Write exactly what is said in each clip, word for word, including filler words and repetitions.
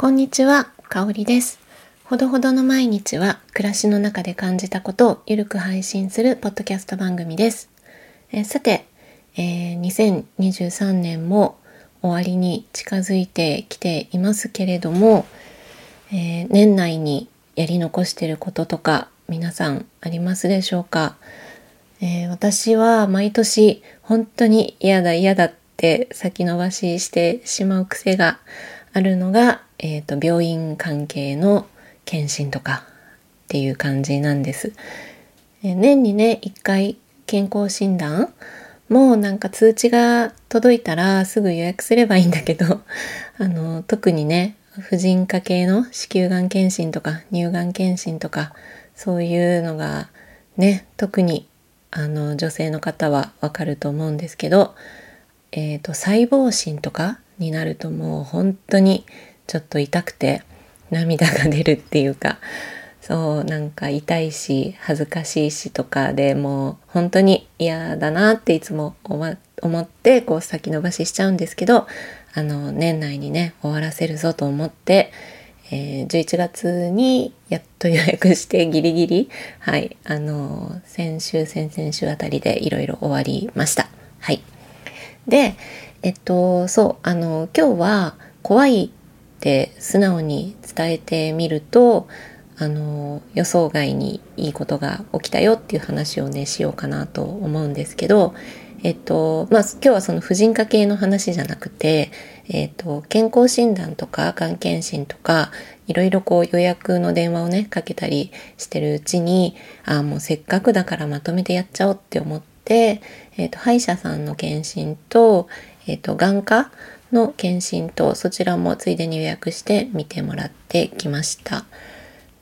こんにちは、かおりです。ほどほどの毎日は暮らしの中で感じたことをゆるく配信するポッドキャスト番組です。えー、さて、えー、にせんにじゅうさんねんも終わりに近づいてきていますけれども、えー、年内にやり残していることとか皆さんありますでしょうか？えー、私は毎年本当に嫌だ嫌だって先延ばししてしまう癖があるのが、えーと、病院関係の検診とかっていう感じなんです。えー、年にねいっかい健康診断もうなんか通知が届いたらすぐ予約すればいいんだけどあの特にね婦人科系の子宮がん検診とか乳がん検診とかそういうのがね特にあの女性の方はわかると思うんですけど、えーと、細胞診とかになるともう本当にちょっと痛くて涙が出るっていうか、そうなんか痛いし恥ずかしいしとかでもう本当に嫌だなっていつも思ってこう先延ばししちゃうんですけど、あの年内にね終わらせるぞと思って、えー、じゅういちがつにやっと予約してギリギリ、はい、あの先週先々週あたりでいろいろ終わりました。はい。で、えっとそうあの今日は怖いって素直に伝えてみると。あの予想外にいいことが起きたよっていう話をねしようかなと思うんですけど、えっとまあ、今日はその婦人科系の話じゃなくて、えっと、健康診断とかがん検診とかいろいろこう予約の電話をねかけたりしてるうちにあもうせっかくだからまとめてやっちゃおうって思って、えっと、歯医者さんの検診と、えっと、眼科の検診とそちらもついでに予約して見てもらってきました。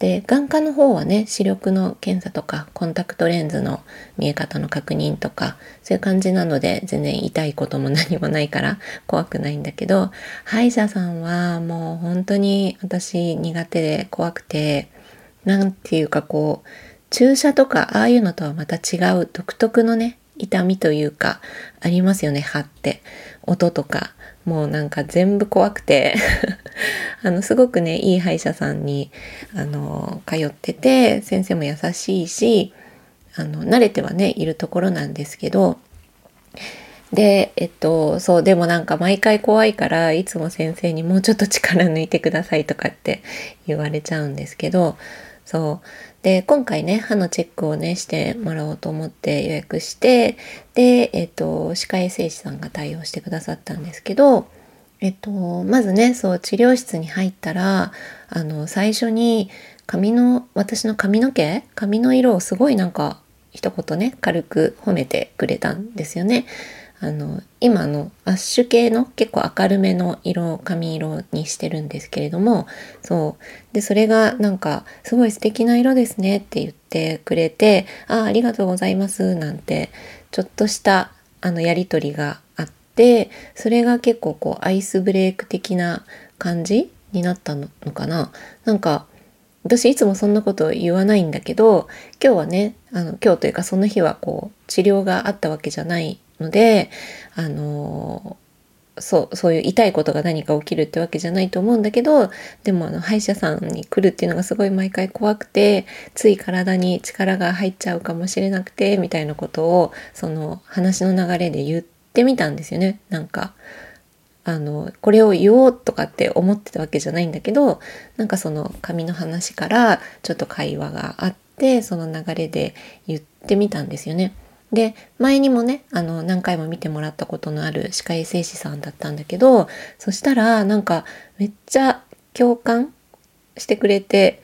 で、眼科の方はね、視力の検査とか、コンタクトレンズの見え方の確認とか、そういう感じなので、全然痛いことも何もないから怖くないんだけど、歯医者さんはもう本当に私苦手で怖くて、なんていうかこう、注射とかああいうのとはまた違う独特のね、痛みというか、ありますよね、歯って。音とか。もうなんか全部怖くてあのすごくねいい歯医者さんにあの通ってて先生も優しいしあの慣れてはねいるところなんですけど、でえっとそうでもなんか毎回怖いからいつも先生にもうちょっと力抜いてくださいとかって言われちゃうんですけど、そうで今回ね歯のチェックをねしてもらおうと思って予約して、で、えっと、歯科衛生士さんが対応してくださったんですけど、えっと、まずねそう治療室に入ったらあの最初に髪の私の髪の毛髪の色をすごいなんか一言ね軽く褒めてくれたんですよね。あの今のアッシュ系の結構明るめの色髪色にしてるんですけれども、そうでそれがなんかすごい素敵な色ですねって言ってくれて、あありがとうございますなんてちょっとしたあのやり取りがあって、それが結構こうアイスブレイク的な感じになったのかな。なんか私いつもそんなこと言わないんだけど、今日はねあの今日というかその日はこう治療があったわけじゃないので、あのー、そう、そういう痛いことが何か起きるってわけじゃないと思うんだけど、でもあの歯医者さんに来るっていうのがすごい毎回怖くて、つい体に力が入っちゃうかもしれなくてみたいなことをその話の流れで言ってみたんですよね。なんかあのこれを言おうとかって思ってたわけじゃないんだけど、なんかその紙の話からちょっと会話があってその流れで言ってみたんですよね。で前にもねあの何回も見てもらったことのある歯科衛生士さんだったんだけど、そしたらなんかめっちゃ共感してくれて、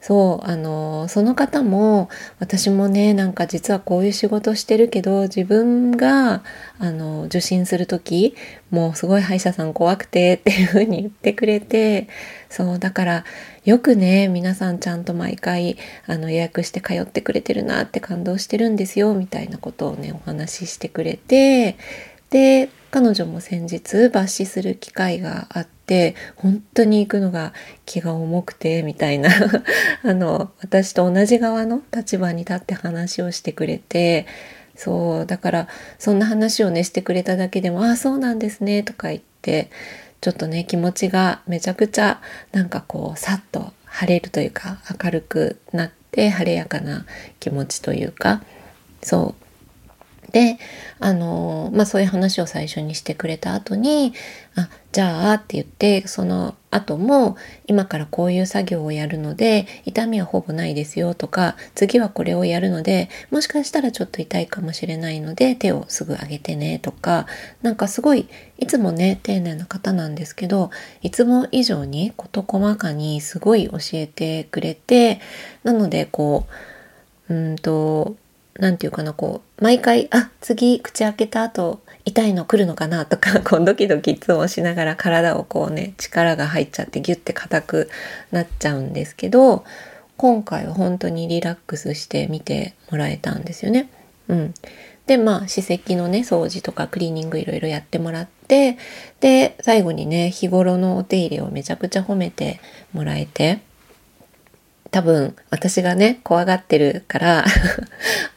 そうあのその方も私もねなんか実はこういう仕事してるけど、自分があの受診する時もうすごい歯医者さん怖くてっていう風に言ってくれて、そうだからよくね皆さんちゃんと毎回あの予約して通ってくれてるなって感動してるんですよみたいなことをねお話ししてくれて、で彼女も先日抜歯する機会があって、本当に行くのが気が重くてみたいなあの私と同じ側の立場に立って話をしてくれて、そうだからそんな話をねしてくれただけでもああそうなんですねとか言ってちちょっとね気持ちがめちゃくちゃなんかこうさっと晴れるというか、明るくなって晴れやかな気持ちというか、そうであのまあそういう話を最初にしてくれた後に、あじゃあって言って、その後も今からこういう作業をやるので痛みはほぼないですよとか、次はこれをやるのでもしかしたらちょっと痛いかもしれないので手をすぐ上げてねとか、なんかすごいいつもね丁寧な方なんですけど、いつも以上に事細かにすごい教えてくれて、なのでこううんとなんていうかな、こう毎回あ次口開けた後痛いの来るのかなとか、こうドキドキいつもしながら体をこうね力が入っちゃってギュッて硬くなっちゃうんですけど、今回は本当にリラックスして見てもらえたんですよね。うん、でまあ歯石のね掃除とかクリーニングいろいろやってもらって、で最後にね日頃のお手入れをめちゃくちゃ褒めてもらえて。多分私がね怖がってるから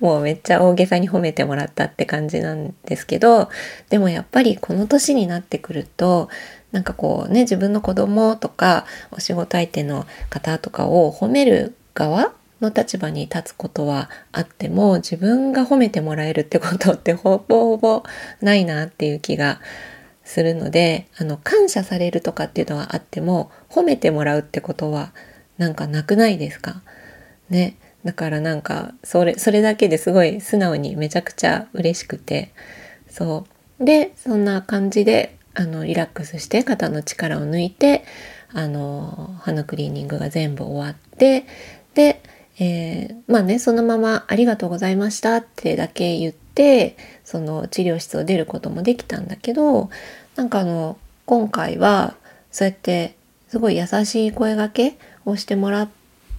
もうめっちゃ大げさに褒めてもらったって感じなんですけど、でもやっぱりこの年になってくるとなんかこうね自分の子供とかお仕事相手の方とかを褒める側の立場に立つことはあっても、自分が褒めてもらえるってことってほぼほぼないなっていう気がするので、あの感謝されるとかっていうのはあっても褒めてもらうってことはなんかなくないですかね。だからなんかそれそれだけですごい素直にめちゃくちゃ嬉しくて、そうでそんな感じであのリラックスして肩の力を抜いて、あの歯のクリーニングが全部終わって、で、えー、まあねそのままありがとうございましたってだけ言って、その治療室を出ることもできたんだけど、なんかあの今回はそうやってすごい優しい声掛けをしてもらっ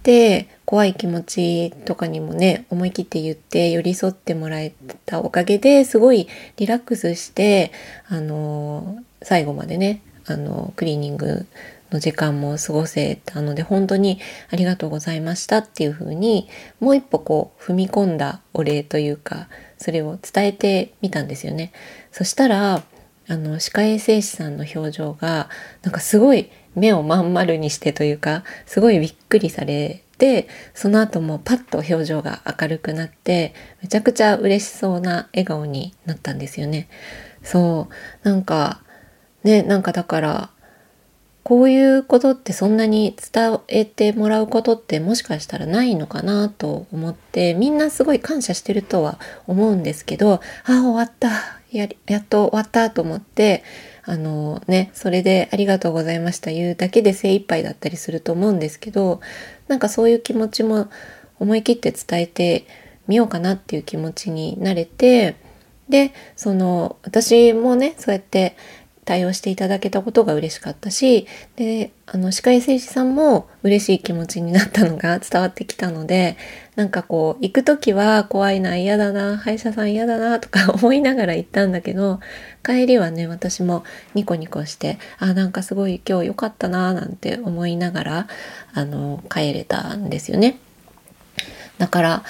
て、怖い気持ちとかにもね思い切って言って寄り添ってもらえたおかげで、すごいリラックスしてあの最後までねあのクリーニングの時間も過ごせたので、本当にありがとうございましたっていう風にもう一歩こう踏み込んだお礼というか、それを伝えてみたんですよね。そしたらあの歯科衛生士さんの表情がなんかすごい目をまん丸にしてというか、すごいびっくりされて、その後もパッと表情が明るくなってめちゃくちゃ嬉しそうな笑顔になったんですよね。そうなんかね、なんかだからこういうことってそんなに伝えてもらうことってもしかしたらないのかなと思って、みんなすごい感謝してるとは思うんですけど、あ終わったやりやっと終わったと思ってあのね、それでありがとうございました言うだけで精一杯だったりすると思うんですけど、なんかそういう気持ちも思い切って伝えてみようかなっていう気持ちになれて、でその私もねそうやって対応していただけたことが嬉しかったし、であの歯科衛生士さんも嬉しい気持ちになったのが伝わってきたので、なんかこう行くときは怖いな嫌だな歯医者さん嫌だなとか思いながら行ったんだけど、帰りはね私もニコニコして、あなんかすごい今日良かったななんて思いながらあの帰れたんですよね。だから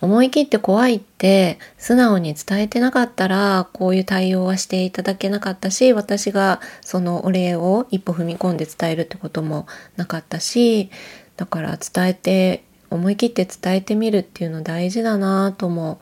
思い切って怖いって素直に伝えてなかったら、こういう対応はしていただけなかったし、私がそのお礼を一歩踏み込んで伝えるってこともなかったし、だから伝えて思い切って伝えてみるっていうの大事だなとも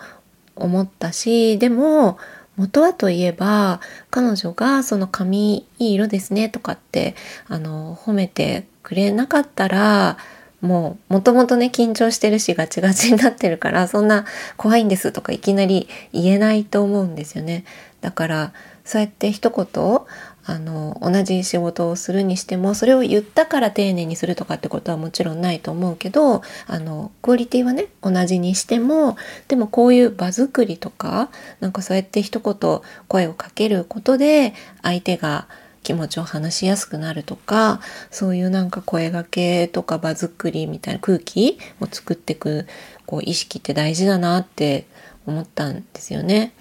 思ったし、でも元はといえば彼女がその髪いい色ですねとかってあの褒めてくれなかったら、もう元々ね緊張してるしガチガチになってるから、そんな怖いんですとかいきなり言えないと思うんですよね。だからそうやって一言あの同じ仕事をするにしても、それを言ったから丁寧にするとかってことはもちろんないと思うけど、あのクオリティはね同じにしても、でもこういう場作りとかなんかそうやって一言声をかけることで相手が気持ちを話しやすくなるとか、そういうなんか声掛けとか場作りみたいな空気を作っていくこう意識って大事だなって思ったんですよね。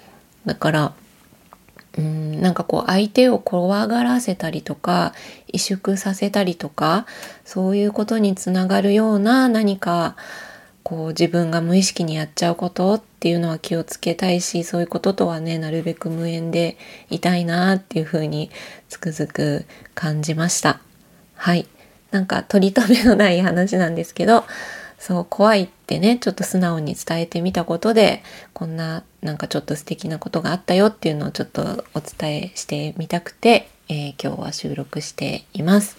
だからうーんなんかこう相手を怖がらせたりとか萎縮させたりとか、そういうことにつながるような何かこう自分が無意識にやっちゃうことっていうのは気をつけたいし、そういうこととはねなるべく無縁でいたいなっていうふうにつくづく感じました。はい、なんか取り留めのない話なんですけど、そう怖いってねちょっと素直に伝えてみたことで、こんななんかちょっと素敵なことがあったよっていうのをちょっとお伝えしてみたくて、えー、今日は収録しています。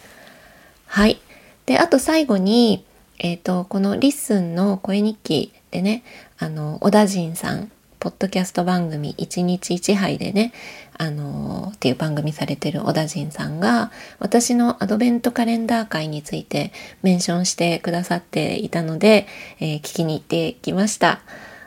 はい、であと最後にえーと、このリッスンの声日記でね、あの小田人さんポッドキャスト番組いちにちいちはいでね、あのー、っていう番組されてる小田人さんが私のアドベントカレンダー会についてメンションしてくださっていたので、えー、聞きに行ってきました。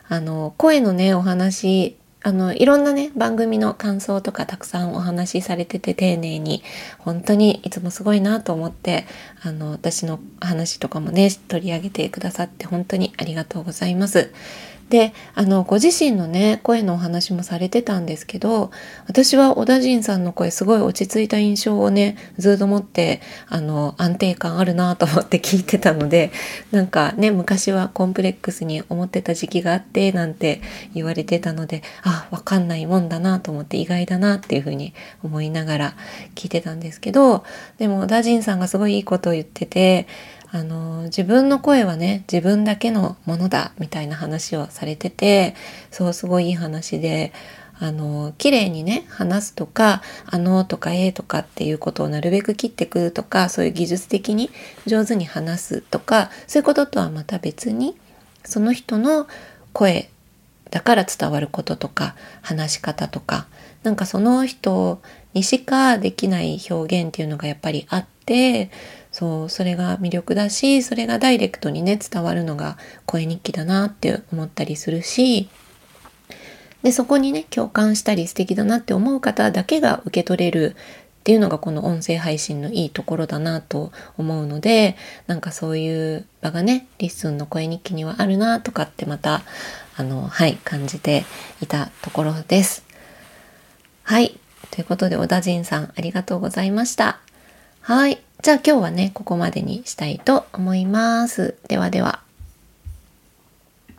あの声のねお話、あのいろんなね番組の感想とかたくさんお話しされてて、丁寧に本当にいつもすごいなと思って、あの私の話とかもね取り上げてくださって本当にありがとうございます。で、あのご自身のね声のお話もされてたんですけど、私は小田人さんの声すごい落ち着いた印象をねずっと持って、あの安定感あるなと思って聞いてたので、なんかね昔はコンプレックスに思ってた時期があってなんて言われてたので、あ、わかんないもんだなと思って意外だなっていうふうに思いながら聞いてたんですけど、でも小田人さんがすごいいいことを言ってて、あの自分の声はね自分だけのものだみたいな話をされてて、そうすごいいい話で、あの綺麗にね話すとか、あのとかえーとかっていうことをなるべく切ってくるとか、そういう技術的に上手に話すとか、そういうこととはまた別にその人の声だから伝わることとか話し方とか、なんかその人にしかできない表現っていうのがやっぱりあって、そう、それが魅力だし、それがダイレクトにね伝わるのが声日記だなって思ったりするし、でそこにね共感したり素敵だなって思う方だけが受け取れるっていうのがこの音声配信のいいところだなと思うので、なんかそういう場がねリッスンの声日記にはあるなとかってまたあのはい感じていたところです。はい、ということで小田人さんありがとうございました。はい、じゃあ今日はねここまでにしたいと思います。ではでは。